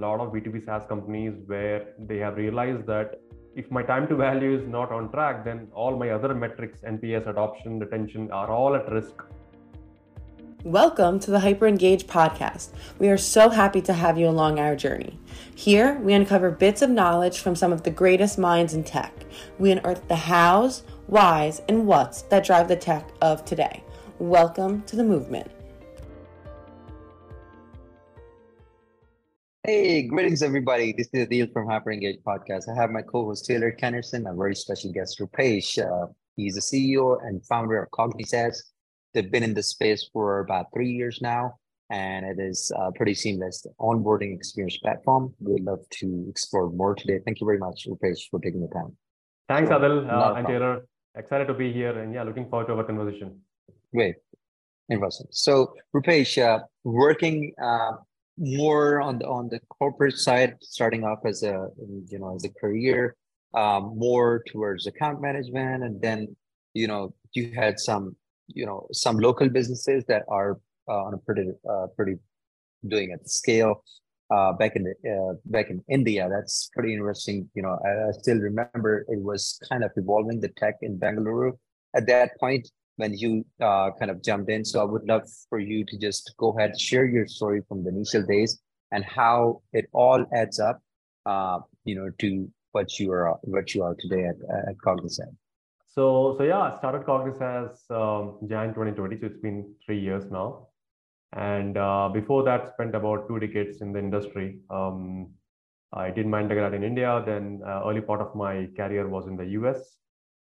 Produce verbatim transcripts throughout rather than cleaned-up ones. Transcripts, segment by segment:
lot of B two B SaaS companies where they have realized that if my time to value is not on track, then all my other metrics, N P S, adoption, retention, are all at risk. Welcome to the HyperEngage podcast. We are so happy to have you along our journey. Here, we uncover bits of knowledge from some of the greatest minds in tech. We unearth the hows, whys, and whats that drive the tech of today. Welcome to the movement. Hey, greetings, everybody. This is Adil from HyperEngage Podcast. I have my co-host Taylor Kennersen, a very special guest, Rupesh. Uh, he's the C E O and founder of CogniSaaS. They've been in this space for about three years now, and it is a pretty seamless onboarding experience platform. We'd love to explore more today. Thank you very much, Rupesh, for taking the time. Thanks, Adil uh, and Taylor. Excited to be here, and yeah, looking forward to our conversation. Great. Interesting. So, Rupesh, uh, working... Uh, more on the on the corporate side, starting off as a you know as a career, um, more towards account management, and then you know you had some you know some local businesses that are uh, on a pretty uh, pretty doing at the scale uh, back in the, uh, back in India. That's pretty interesting. You know, I, I still remember it was kind of evolving the tech in Bengaluru at that point when you uh, kind of jumped in. So I would love for you to just go ahead and share your story from the initial days and how it all adds up, uh, you know, to what you are what you are today at, at CogniSaaS. So, so yeah, I started CogniSaaS um, January twenty twenty, so it's been three years now. And uh, before that, spent about two decades in the industry. Um, I did my undergrad in India, then uh, early part of my career was in the U S.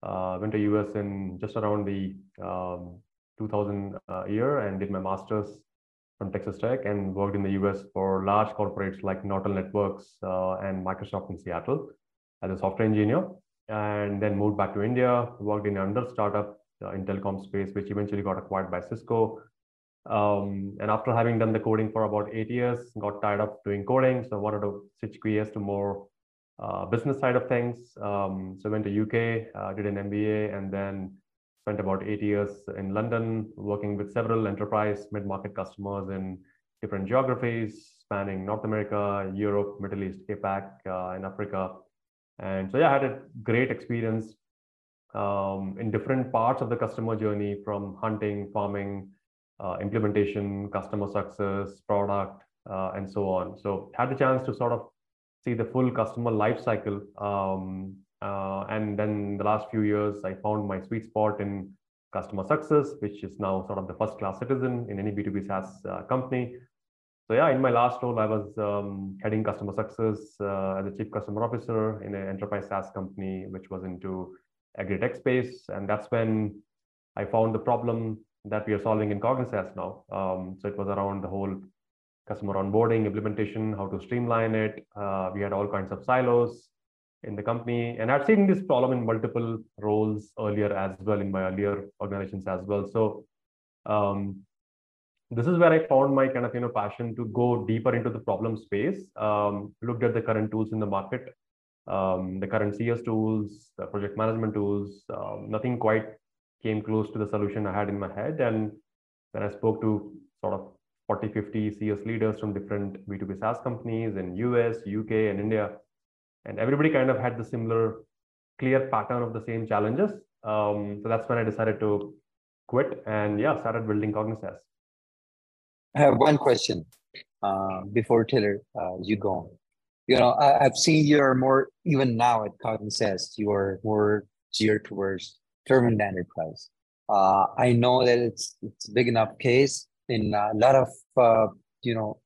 Uh, went to U S in just around the um, two thousand uh, year and did my master's from Texas Tech and worked in the U S for large corporates like Nortel Networks uh, and Microsoft in Seattle as a software engineer, and then moved back to India, worked in another startup uh, in telecom space, which eventually got acquired by Cisco. Um, and after having done the coding for about eight years, got tired of doing coding, so wanted to switch gears to more Uh, business side of things. Um, so went to U K, uh, did an M B A, and then spent about eight years in London working with several enterprise mid-market customers in different geographies, spanning North America, Europe, Middle East, APAC, uh, and Africa. And so yeah, I had a great experience um, in different parts of the customer journey, from hunting, farming, uh, implementation, customer success, product, uh, and so on. So had the chance to sort of see the full customer life cycle. Um, uh, and then the last few years, I found my sweet spot in customer success, which is now sort of the first class citizen in any B two B SaaS uh, company. So yeah, in my last role, I was um, heading customer success uh, as a chief customer officer in an enterprise SaaS company, which was into agri-tech space. And that's when I found the problem that we are solving in CogniSaaS now. Um, so it was around the whole customer onboarding, implementation, how to streamline it. Uh, we had all kinds of silos in the company. And I've seen this problem in multiple roles earlier as well, in my earlier organizations as well. So um, this is where I found my kind of, you know, passion to go deeper into the problem space. Um, looked at the current tools in the market, um, the current C S tools, the project management tools, um, nothing quite came close to the solution I had in my head. And then I spoke to sort of forty, fifty C S leaders from different B two B SaaS companies in U S, U K, and India. And everybody kind of had the similar clear pattern of the same challenges. Um, so that's when I decided to quit and yeah, started building CogniSaaS. I have one question uh, before Taylor, uh, you go on. You know, I, I've seen you're more, even now at CogniSaaS, you are more geared towards determined enterprise. Uh, I know that it's, it's a big enough case in a lot of, uh, you know,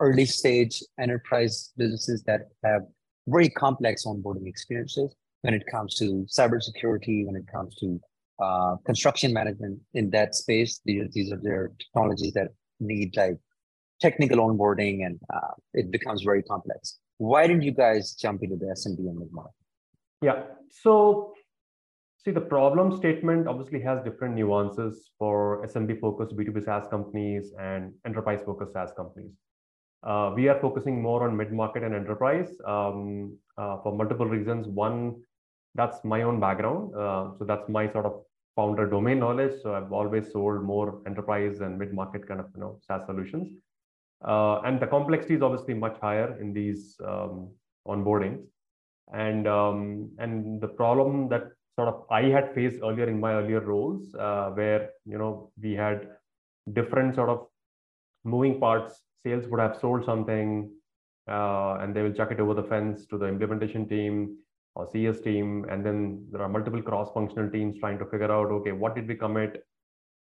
early stage enterprise businesses that have very complex onboarding experiences when it comes to cybersecurity, when it comes to uh, construction management in that space. These, these are their technologies that need like technical onboarding, and uh, it becomes very complex. Why didn't you guys jump into the S and B and mid-market? Yeah, so see, the problem statement obviously has different nuances for S M B-focused B two B SaaS companies and enterprise-focused SaaS companies. Uh, we are focusing more on mid-market and enterprise um, uh, for multiple reasons. One, that's my own background. Uh, so that's my sort of founder domain knowledge. So I've always sold more enterprise and mid-market kind of, you know, SaaS solutions. Uh, and the complexity is obviously much higher in these um, onboardings. And, um, and the problem that sort of I had faced earlier in my earlier roles, uh, where, you know, we had different sort of moving parts. Sales would have sold something, uh, and they will chuck it over the fence to the implementation team or C S team. And then there are multiple cross-functional teams trying to figure out, okay, what did we commit?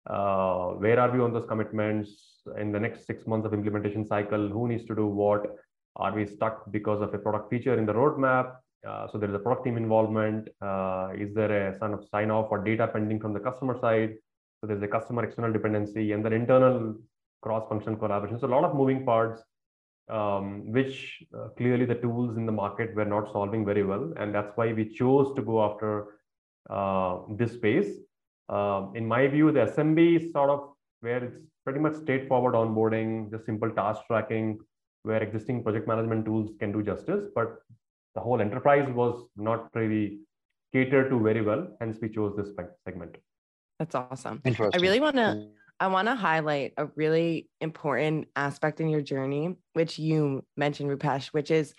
Uh, where are we on those commitments in the next six months of implementation cycle? Who needs to do what? Are we stuck because of a product feature in the roadmap? Uh, so there is a product team involvement. Uh, is there a sign of sign off or data pending from the customer side? So there's a customer external dependency and then internal cross-functional collaboration. So a lot of moving parts, um, which uh, clearly the tools in the market were not solving very well. And that's why we chose to go after uh, this space. Uh, in my view, the S M B is sort of where it's pretty much straightforward onboarding, just simple task tracking, where existing project management tools can do justice, but the whole enterprise was not really catered to very well. Hence, we chose this segment. That's awesome. Interesting. I really want to, I want to highlight a really important aspect in your journey, which you mentioned, Rupesh, which is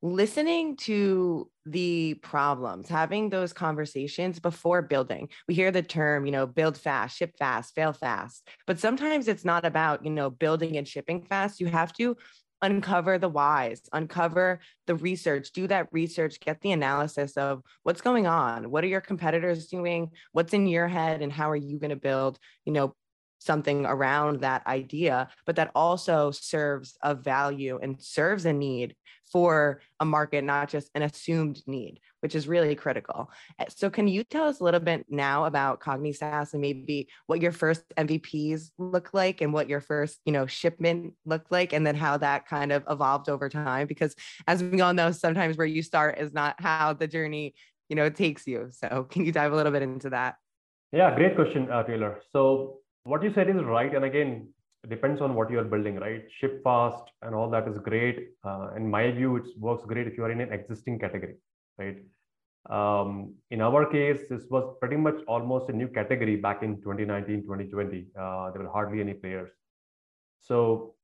listening to the problems, having those conversations before building. We hear the term, you know, build fast, ship fast, fail fast, but sometimes it's not about, you know, building and shipping fast. You have to uncover the whys, uncover the research, do that research, get the analysis of what's going on. What are your competitors doing? What's in your head? And how are you going to build, you know, something around that idea, but that also serves a value and serves a need for a market, not just an assumed need, which is really critical. So can you tell us a little bit now about CogniSaaS and maybe what your first M V Ps look like and what your first, you know, shipment looked like, and then how that kind of evolved over time? Because as we all know, sometimes where you start is not how the journey, you know, takes you. So can you dive a little bit into that? Yeah, great question, uh, Taylor. So what you said is right. And again, it depends on what you're building, right? Ship fast and all that is great. Uh, in my view, it works great if you are in an existing category, right? Um, in our case, this was pretty much almost a new category back in twenty nineteen, twenty twenty. Uh, there were hardly any players. So,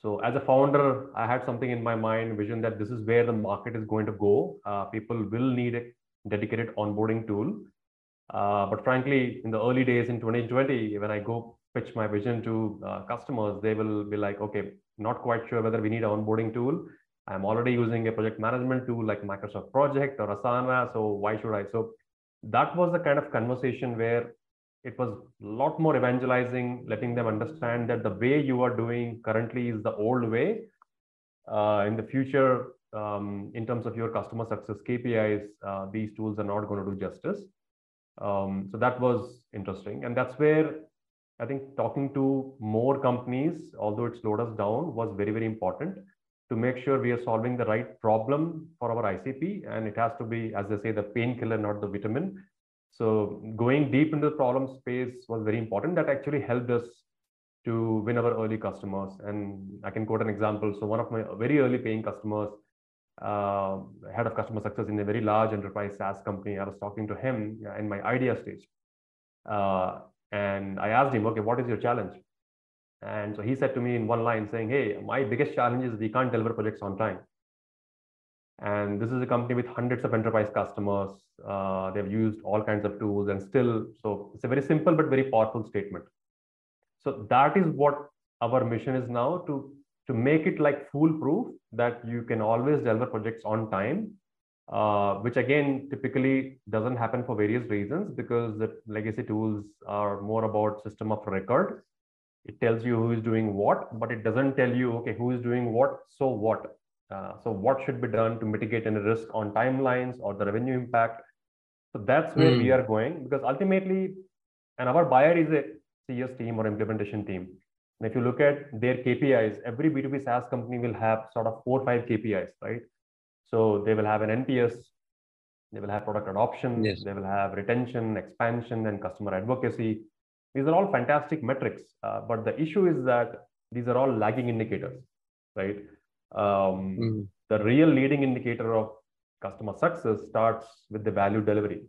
so as a founder, I had something in my mind, vision that this is where the market is going to go. Uh, people will need a dedicated onboarding tool. Uh, but frankly, in the early days in twenty twenty, when I go pitch my vision to uh, customers, they will be like, okay, not quite sure whether we need an onboarding tool. I'm already using a project management tool like Microsoft Project or Asana. So why should I? So that was the kind of conversation where it was a lot more evangelizing, letting them understand that the way you are doing currently is the old way. Uh, in the future, um, in terms of your customer success K P Is, uh, these tools are not going to do justice. Um, so that was interesting. And that's where I think talking to more companies, although it slowed us down, was very, very important to make sure we are solving the right problem for our I C P. And it has to be, as they say, the painkiller, not the vitamin. So going deep into the problem space was very important. That actually helped us to win our early customers. And I can quote an example. So one of my very early paying customers, uh, head of customer success in a very large enterprise SaaS company, I was talking to him in my idea stage. Uh, and I asked him, okay, what is your challenge? And so he said to me in one line saying, hey, my biggest challenge is we can't deliver projects on time. And this is a company with hundreds of enterprise customers. Uh, they've used all kinds of tools and still, so it's a very simple, but very powerful statement. So that is what our mission is now, to to make it like foolproof that you can always deliver projects on time, uh, which again, typically doesn't happen for various reasons, because the legacy tools are more about system of record. It tells you who is doing what, but it doesn't tell you, okay, who is doing what, so what? Uh, so what should be done to mitigate any risk on timelines or the revenue impact? So that's where mm. we are going, because ultimately, and our buyer is a C S team or implementation team. And if you look at their K P Is, every B two B SaaS company will have sort of four or five K P Is, right? So they will have an N P S, they will have product adoption, yes. They will have retention, expansion, and customer advocacy. These are all fantastic metrics, uh, but the issue is that these are all lagging indicators, right? Um, mm. The real leading indicator of customer success starts with the value delivery.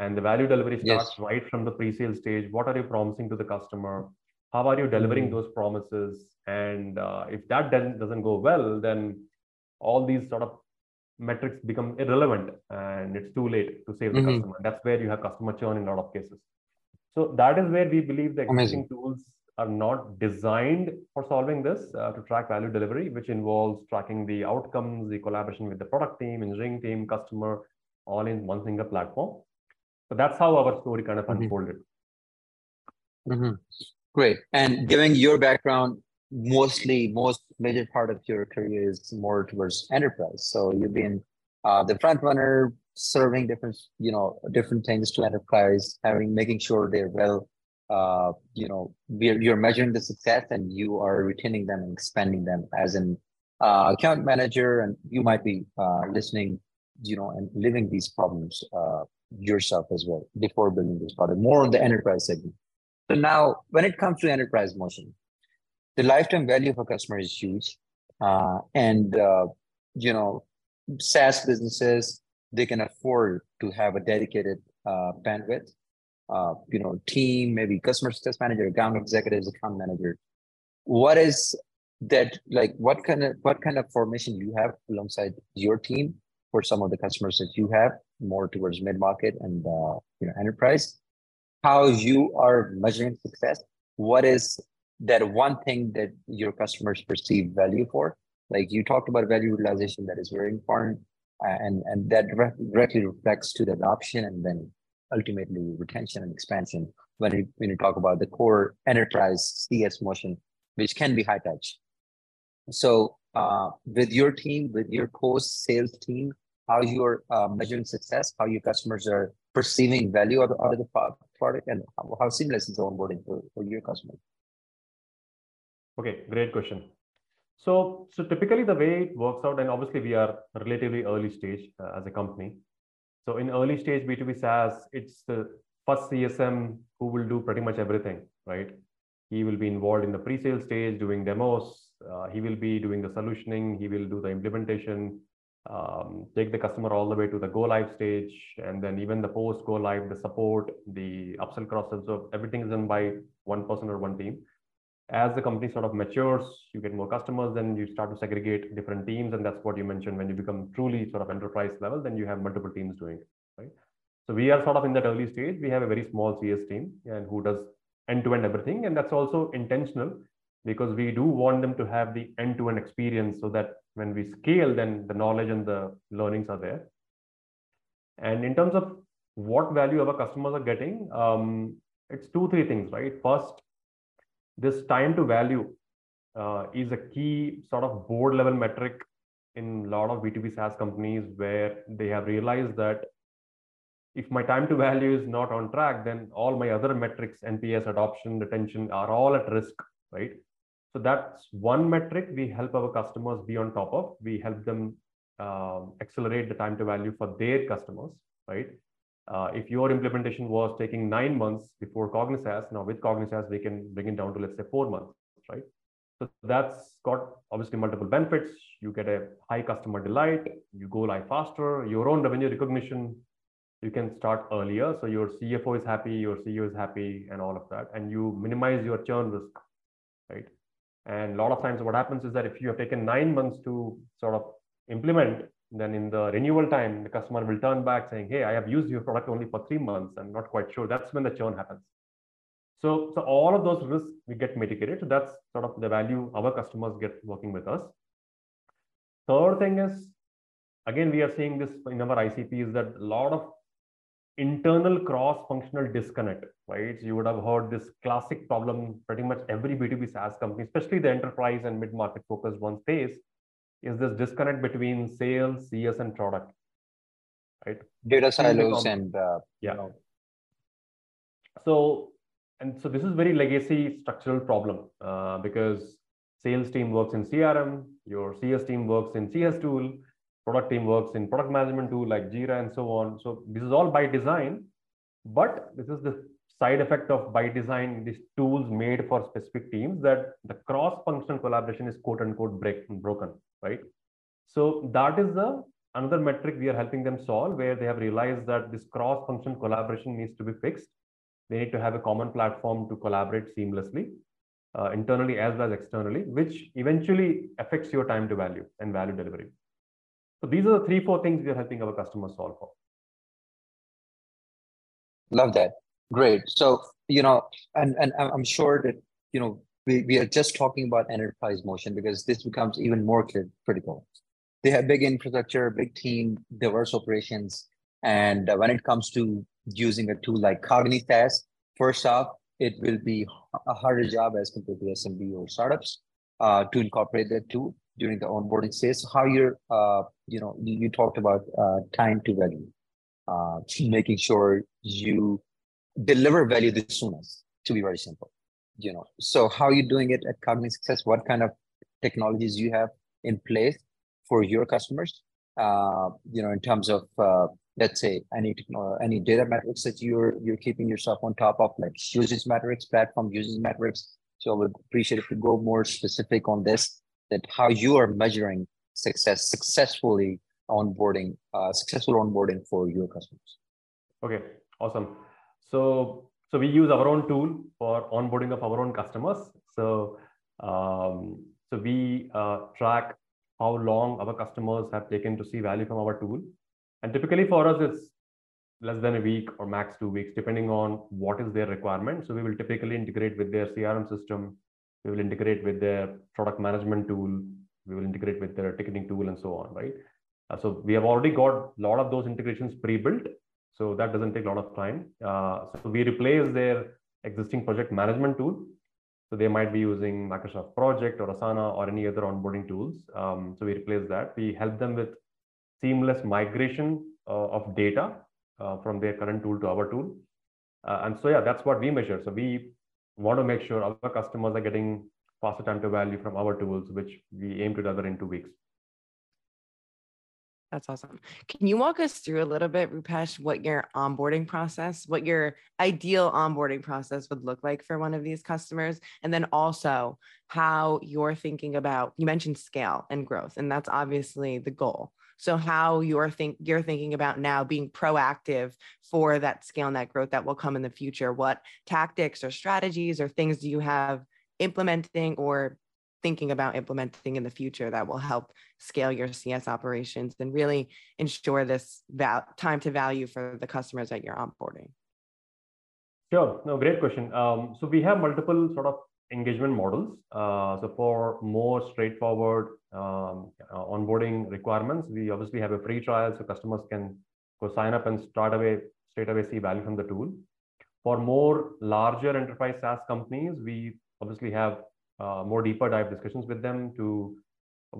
And the value delivery starts yes. right from the pre-sale stage. What are you promising to the customer? how are you delivering those promises? And uh, if that doesn't, doesn't go well, then all these sort of metrics become irrelevant and it's too late to save the mm-hmm. customer. That's where you have customer churn in a lot of cases. So that is where we believe the existing Amazing. tools are not designed for solving this, uh, to track value delivery, which involves tracking the outcomes, the collaboration with the product team, engineering team, customer, all in one single platform. So that's how our story kind of mm-hmm. unfolded. Mm-hmm. Great. And given your background, mostly most major part of your career is more towards enterprise. So you've been uh, the front runner, serving different, you know, different things to enterprise, having, making sure they're well, uh, you know, we're, you're measuring the success and you are retaining them and expanding them as an uh, account manager. And you might be uh, listening, you know, and living these problems uh, yourself as well before building this product, more on the enterprise segment. So now when it comes to enterprise motion, the lifetime value of a customer is huge. Uh, and, uh, you know, SaaS businesses, they can afford to have a dedicated uh, bandwidth, uh, you know, team, maybe customer success manager, account executives, account manager. What is that, like, what kind of, what kind of formation you have alongside your team for some of the customers that you have more towards mid-market and, uh, you know, enterprise? How you are measuring success? What is that one thing that your customers perceive value for? Like you talked about value utilization, that is very important, and, and that directly reflects to the adoption and then ultimately retention and expansion when you, when you talk about the core enterprise C S motion, which can be high touch. So uh, with your team, with your post-sales team, how you are uh, measuring success, how your customers are perceiving value out of the product, and how, how seamless is the onboarding for, for your customers? Okay, great question. So, so typically the way it works out, and obviously we are relatively early stage uh, as a company. So in early stage B two B SaaS, it's the first C S M who will do pretty much everything, right? He will be involved in the pre-sale stage, doing demos. Uh, he will be doing the solutioning. He will do the implementation, um, take the customer all the way to the go-live stage. And then even the post-go-live, the support, the upsell, cross-sell. So everything is done by one person or one team. As the company sort of matures, you get more customers, then you start to segregate different teams. And that's what you mentioned, when you become truly sort of enterprise level, then you have multiple teams doing it, right? So we are sort of in that early stage. We have a very small C S team and who does end-to-end everything. And that's also intentional because we do want them to have the end-to-end experience so that when we scale, then the knowledge and the learnings are there. And in terms of what value our customers are getting, um, it's two, three things, right? First, this time to value uh, is a key sort of board level metric in a lot of B two B SaaS companies, where they have realized that if my time to value is not on track, then all my other metrics, N P S, adoption, retention, are all at risk, right? So that's one metric we help our customers be on top of. We help them uh, accelerate the time to value for their customers, right? Uh, if your implementation was taking nine months before CogniSaaS, now with CogniSaaS, we can bring it down to, let's say, four months, right? So that's got obviously multiple benefits. You get a high customer delight, you go live faster, your own revenue recognition, you can start earlier. So your C F O is happy, your C E O is happy, and all of that. And you minimize your churn risk, right? And a lot of times what happens is that if you have taken nine months to sort of implement, then in the renewal time, the customer will turn back saying, hey, I have used your product only for three months. I'm not quite sure. That's when the churn happens. So, so all of those risks we get mitigated. So that's sort of the value our customers get working with us. Third thing is, again, we are seeing this in our I C Ps, that a lot of internal cross-functional disconnect, right? So you would have heard this classic problem pretty much every B two B SaaS company, especially the enterprise and mid-market focused ones face, is this disconnect between sales, C S, and product, right? Data silos and, uh, yeah. You know. So, and so this is very legacy structural problem uh, because sales team works in C R M, your C S team works in C S tool, product team works in product management tool like Jira and so on. So this is all by design, but this is the side effect of by design, these tools made for specific teams, that the cross-functional collaboration is quote unquote break, broken, right? So that is the another metric we are helping them solve, where they have realized that this cross-functional collaboration needs to be fixed. They need to have a common platform to collaborate seamlessly. uh, internally as well as externally, which eventually affects your time to value and value delivery. So these are the three, four things we are helping our customers solve for. Love that. Great. So, you know, and, and I'm sure that, you know, we, we are just talking about enterprise motion because this becomes even more critical. They have big infrastructure, big team, diverse operations. And when it comes to using a tool like CogniSaaS, first off, it will be a harder job as compared to S M B or startups uh, to incorporate that tool during the onboarding phase. How you're, uh, you know, you, you talked about uh, time to value, uh, making sure you deliver value the soonest, to be very simple, you know. So how are you doing it at CogniSaaS? What kind of technologies you have in place for your customers, uh, you know, in terms of, uh, let's say, any any data metrics that you're you're keeping yourself on top of, like usage metrics, platform usage metrics. So I would appreciate if you go more specific on this, that how you are measuring success, successfully onboarding, uh, successful onboarding for your customers. Okay, awesome. So, so we use our own tool for onboarding of our own customers. So, um, so we uh, track how long our customers have taken to see value from our tool. And typically for us, it's less than a week or max two weeks, depending on what is their requirement. So we will typically integrate with their C R M system. We will integrate with their product management tool. We will integrate with their ticketing tool and so on, right? Uh, so we have already got a lot of those integrations pre-built. So that doesn't take a lot of time. Uh, so we replace their existing project management tool. So they might be using Microsoft Project or Asana or any other onboarding tools. Um, so we replace that. We help them with seamless migration uh, of data uh, from their current tool to our tool. Uh, and so, yeah, that's what we measure. So we want to make sure our customers are getting faster time to value from our tools, which we aim to deliver in two weeks. That's awesome. Can you walk us through a little bit, Rupesh, what your onboarding process, what your ideal onboarding process would look like for one of these customers? And then also how you're thinking about, you mentioned scale and growth, and that's obviously the goal. So how you're, think, you're thinking about now being proactive for that scale and that growth that will come in the future. What tactics or strategies or things do you have implementing or thinking about implementing in the future that will help scale your C S operations and really ensure this val time to value for the customers that you're onboarding? Sure, no, great question. Um, so we have multiple sort of engagement models. Uh, so for more straightforward um, onboarding requirements, we obviously have a free trial so customers can go sign up and start away, straight away see value from the tool. For more larger enterprise SaaS companies, we obviously have Uh, more deeper dive discussions with them to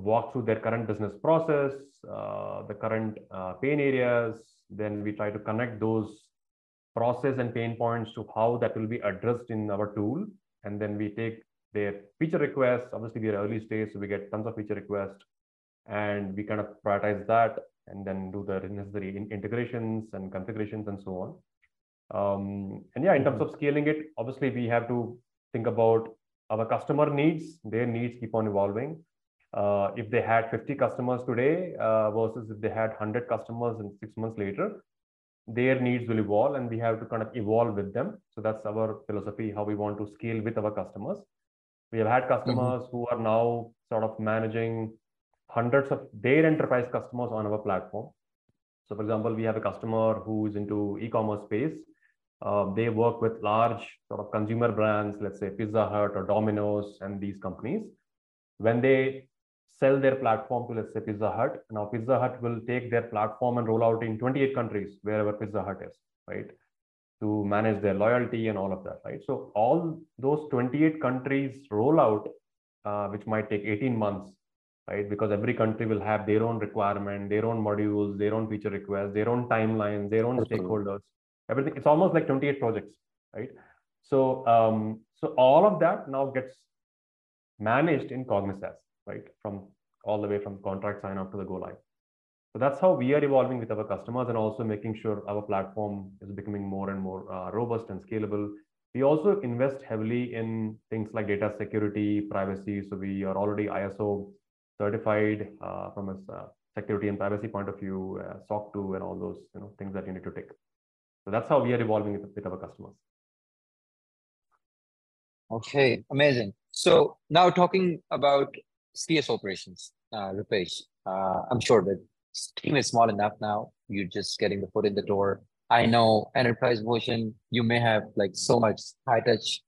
walk through their current business process, uh, the current uh, pain areas. Then we try to connect those process and pain points to how that will be addressed in our tool. And then we take their feature requests. Obviously, we are early stage, so we get tons of feature requests. And we kind of prioritize that and then do the necessary integrations and configurations and so on. Um, and yeah, in terms of scaling it, obviously, we have to think about our customer needs. Their needs keep on evolving. Uh, if they had fifty customers today uh, versus if they had one hundred customers and six months later, their needs will evolve and we have to kind of evolve with them. So that's our philosophy, how we want to scale with our customers. We have had customers mm-hmm. who are now sort of managing hundreds of their enterprise customers on our platform. So for example, we have a customer who is into e-commerce space. Uh, they work with large sort of consumer brands, let's say Pizza Hut or Domino's and these companies. When they sell their platform to, let's say, Pizza Hut, now Pizza Hut will take their platform and roll out in twenty-eight countries, wherever Pizza Hut is, right? To manage their loyalty and all of that, right? So all those twenty-eight countries rollout, uh, which might take eighteen months, right? Because every country will have their own requirement, their own modules, their own feature requests, their own timelines, their own stakeholders. Everything, it's almost like twenty-eight projects, right? So, um, so all of that now gets managed in CogniSaaS, right? From all the way from contract sign up to the go live. So that's how we are evolving with our customers and also making sure our platform is becoming more and more uh, robust and scalable. We also invest heavily in things like data security, privacy. So we are already I S O certified uh, from a uh, security and privacy point of view, uh, S O C two and all those you know things that you need to take. So that's how we are evolving with, with our customers. Okay, amazing. So now talking about C S operations, uh, Rupesh, uh, I'm sure that team is small enough now. You're just getting the foot in the door. I know enterprise version, you may have like so much high touch,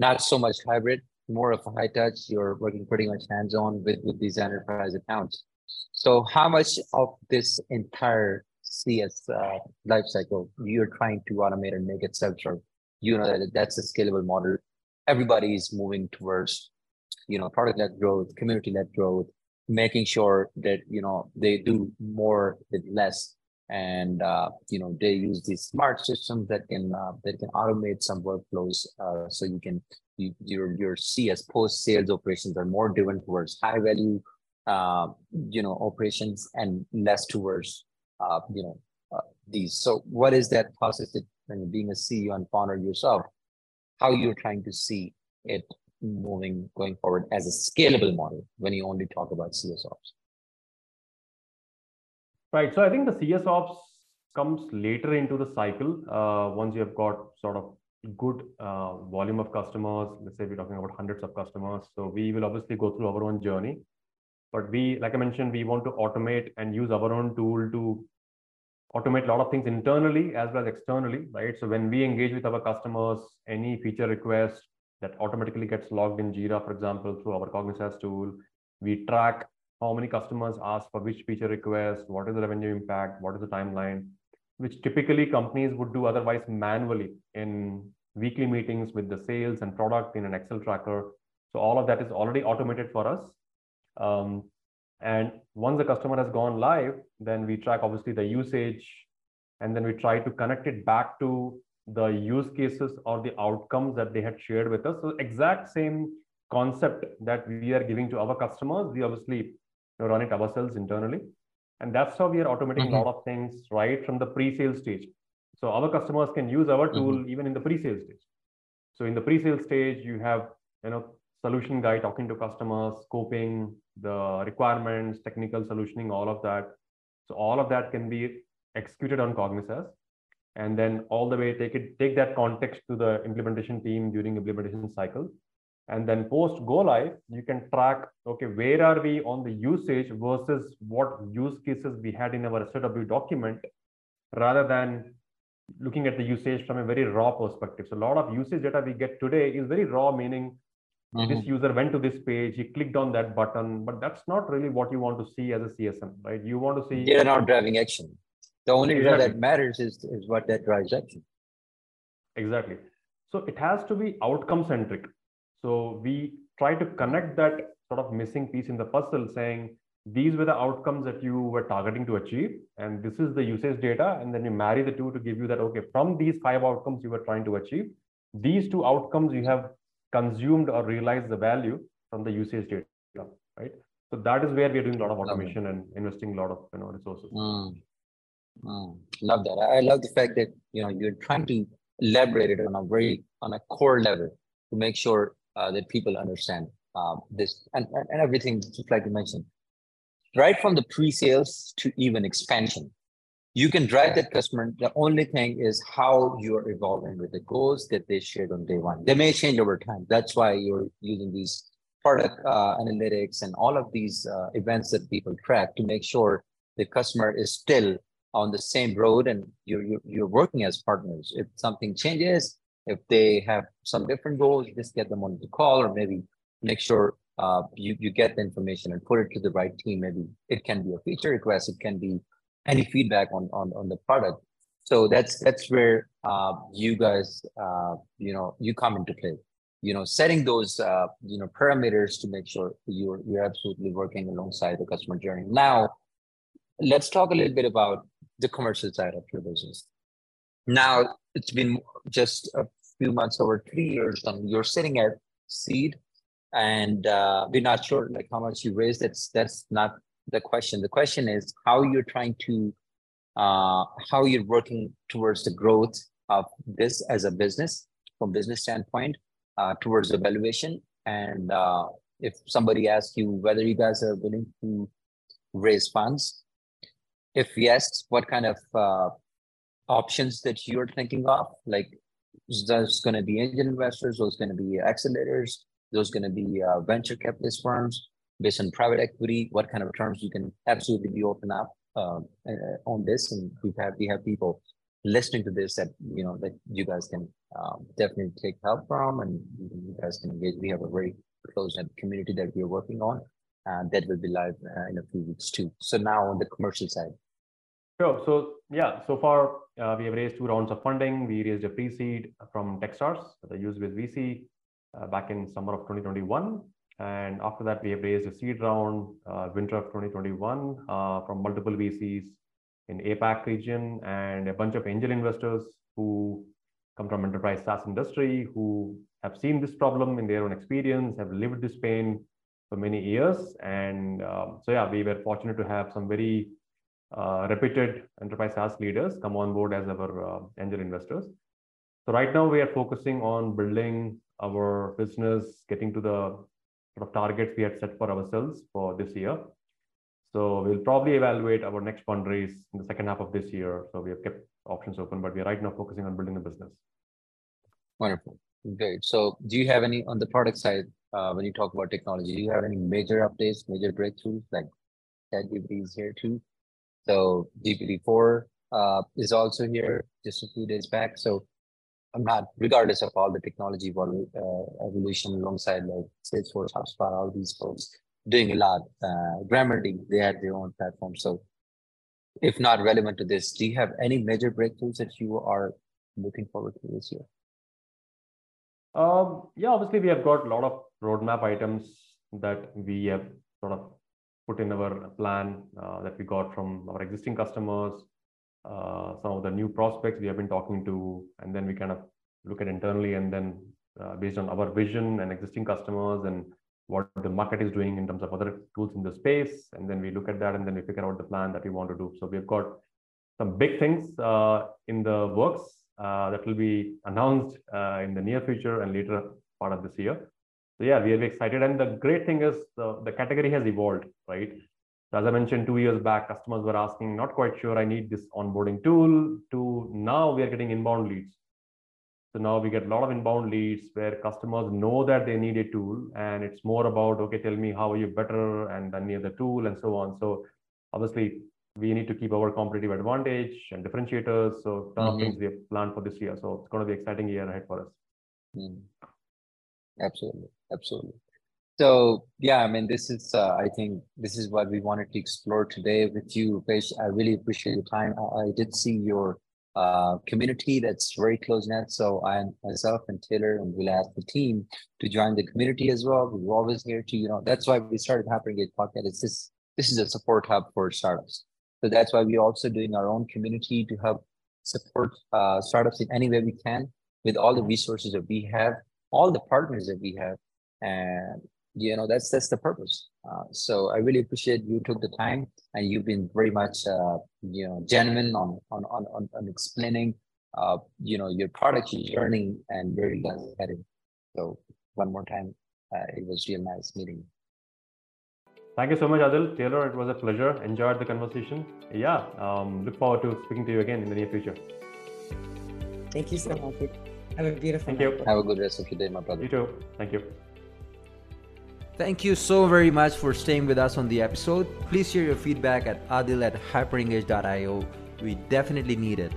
not so much hybrid, more of a high touch. You're working pretty much hands-on with, with these enterprise accounts. So how much of this entire C S uh, lifecycle you're trying to automate and make it self-serve? You know that that's a scalable model. Everybody is moving towards, you know, product-led growth, community-led growth, making sure that, you know, they do more with less. And, uh, you know, they use these smart systems that can uh, that can automate some workflows. Uh, so you can, you, your, your C S post-sales operations are more driven towards high-value, uh, you know, operations and less towards, uh, you know, uh, these. So what is that process that, and being a C E O and founder yourself, how you're trying to see it moving, going forward as a scalable model when you only talk about C S ops? Right. So I think the C S ops comes later into the cycle. Uh, once you have got sort of good uh, volume of customers, let's say we're talking about hundreds of customers. So we will obviously go through our own journey, but we, like I mentioned, we want to automate and use our own tool to automate a lot of things internally as well as externally, right? So when we engage with our customers, any feature request that automatically gets logged in Jira, for example, through our CogniSaaS tool, we track how many customers ask for which feature request, what is the revenue impact, what is the timeline, which typically companies would do otherwise manually in weekly meetings with the sales and product in an Excel tracker. So all of that is already automated for us. Um, And once the customer has gone live, then we track obviously the usage, and then we try to connect it back to the use cases or the outcomes that they had shared with us. So exact same concept that we are giving to our customers, we obviously run it ourselves internally. And that's how we are automating mm-hmm. a lot of things right from the pre-sales stage. So our customers can use our tool mm-hmm. even in the pre-sales stage. So in the pre-sales stage, you have, you know, solution guy talking to customers, scoping the requirements, technical solutioning, all of that. So all of that can be executed on CogniSaaS, and then all the way take it, take that context to the implementation team during implementation cycle. And then post go live, you can track, okay, where are we on the usage versus what use cases we had in our S O W document, rather than looking at the usage from a very raw perspective. So a lot of usage data we get today is very raw, meaning Mm-hmm. this user went to this page, he clicked on that button, but that's not really what you want to see as a C S M, right? You want to see... They're not driving action. The only exactly. data that matters is, is what that drives action. Exactly. So it has to be outcome centric. So we try to connect that sort of missing piece in the puzzle, saying, these were the outcomes that you were targeting to achieve, and this is the usage data. And then you marry the two to give you that, okay, from these five outcomes you were trying to achieve, these two outcomes you have consumed or realized the value from the usage data, right? So that is where we're doing a lot of automation and investing a lot of, you know, resources. Mm. Mm. Love that. I love the fact that, you know, you're trying to elaborate it on a very, on a core level to make sure uh, that people understand uh, this and, and everything, just like you mentioned, right from the pre-sales to even expansion. You can drive that customer. The only thing is how you're evolving with the goals that they shared on day one. They may change over time. That's why you're using these product uh, analytics and all of these uh, events that people track to make sure the customer is still on the same road and you're, you're, you're working as partners. If something changes, if they have some different goals, you just get them on the call or maybe make sure uh, you, you get the information and put it to the right team. Maybe it can be a feature request. It can be any feedback on, on, on the product. So that's, that's where uh, you guys, uh, you know, you come into play, you know, setting those, uh, you know, parameters to make sure you're, you're absolutely working alongside the customer journey. Now, let's talk a little bit about the commercial side of your business. Now, it's been just a few months, over three years, and you're sitting at seed and uh, we're not sure like how much you raised. That's, that's not the question. The question is how you're trying to, uh, how you're working towards the growth of this as a business from business standpoint, uh, towards the valuation. And uh, if somebody asks you whether you guys are willing to raise funds, if yes, what kind of uh, options that you're thinking of? Like, is there's going to be angel investors, or it's going to be accelerators? There's going to be uh, venture capitalist firms based on private equity. What kind of terms you can absolutely be open up uh, on this? And we have we have people listening to this that you know that you guys can um, definitely take help from, and you guys can engage. We have a very close community that we are working on, and that will be live uh, in a few weeks too. So now on the commercial side. Sure. So yeah, so far uh, we have raised two rounds of funding. We raised a pre-seed from Techstars, the U S-based V C, uh, back in summer of twenty twenty-one. And after that, we have raised a seed round uh, winter of twenty twenty-one uh, from multiple V Cs in A PAC region and a bunch of angel investors who come from enterprise SaaS industry, who have seen this problem in their own experience, have lived this pain for many years. And um, so yeah, we were fortunate to have some very Uh, reputed enterprise SaaS leaders come on board as our uh, angel investors. So right now we are focusing on building our business, getting to the sort of targets we had set for ourselves for this year. So we'll probably evaluate our next fundraise in the second half of this year. So we have kept options open, but we are right now focusing on building the business. Wonderful. Great. So do you have any on the product side, uh, when you talk about technology, do you have any major updates, major breakthroughs like ChatGPT is here too? So G P T four uh, is also here just a few days back. So I'm not, regardless of all the technology uh, evolution alongside like Salesforce, HubSpot, all these folks doing a lot. Uh, Grammarly, they had their own platform. So if not relevant to this, do you have any major breakthroughs that you are looking forward to this year? Um, yeah, obviously we have got a lot of roadmap items that we have sort of put in our plan uh, that we got from our existing customers, uh, some of the new prospects we have been talking to, and then we kind of look at internally and then uh, based on our vision and existing customers and what the market is doing in terms of other tools in the space. And then we look at that and then we figure out the plan that we want to do. So we've got some big things uh, in the works uh, that will be announced uh, in the near future and later part of this year. So yeah, we are excited. And the great thing is the, the category has evolved, right? So as I mentioned, two years back, customers were asking, not quite sure, I need this onboarding tool, to now we are getting inbound leads. So now we get a lot of inbound leads where customers know that they need a tool and it's more about, okay, tell me how are you better and then near the tool and so on. So obviously we need to keep our competitive advantage and differentiators. So some mm-hmm. things we have planned for this year. So it's going to be an exciting year ahead for us. Mm. Absolutely. Absolutely. So yeah, I mean, this is, uh, I think this is what we wanted to explore today with you, Rupesh. I really appreciate your time. I, I did see your uh, community that's very close knit. So I myself and Taylor and we'll ask the team to join the community as well. We're always here to, you know, that's why we started HyperEngage Podcast. It's this, this is a support hub for startups. So that's why we're also doing our own community to help support uh, startups in any way we can with all the resources that we have, all the partners that we have. And, you know, that's that's the purpose. Uh, so I really appreciate you took the time and you've been very much, uh, you know, genuine on on on, on explaining, uh, you know, your product, your journey and where you guys are headed. So one more time, uh, it was real nice meeting you. Thank you so much, Adil. Taylor, it was a pleasure. Enjoyed the conversation. Yeah, um, look forward to speaking to you again in the near future. Thank you so much. Have a beautiful Thank night. You. Have a good rest of your day, my brother. You too. Thank you. Thank you so very much for staying with us on the episode. Please share your feedback at adil at hyperengage dot io. We definitely need it.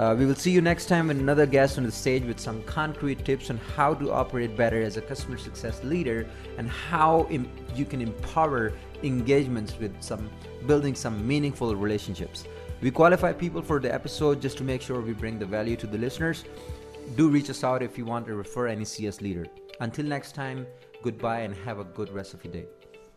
Uh, we will see you next time with another guest on the stage with some concrete tips on how to operate better as a customer success leader and how im- you can empower engagements with some building some meaningful relationships. We qualify people for the episode just to make sure we bring the value to the listeners. Do reach us out if you want to refer any C S leader. Until next time, goodbye and have a good rest of your day.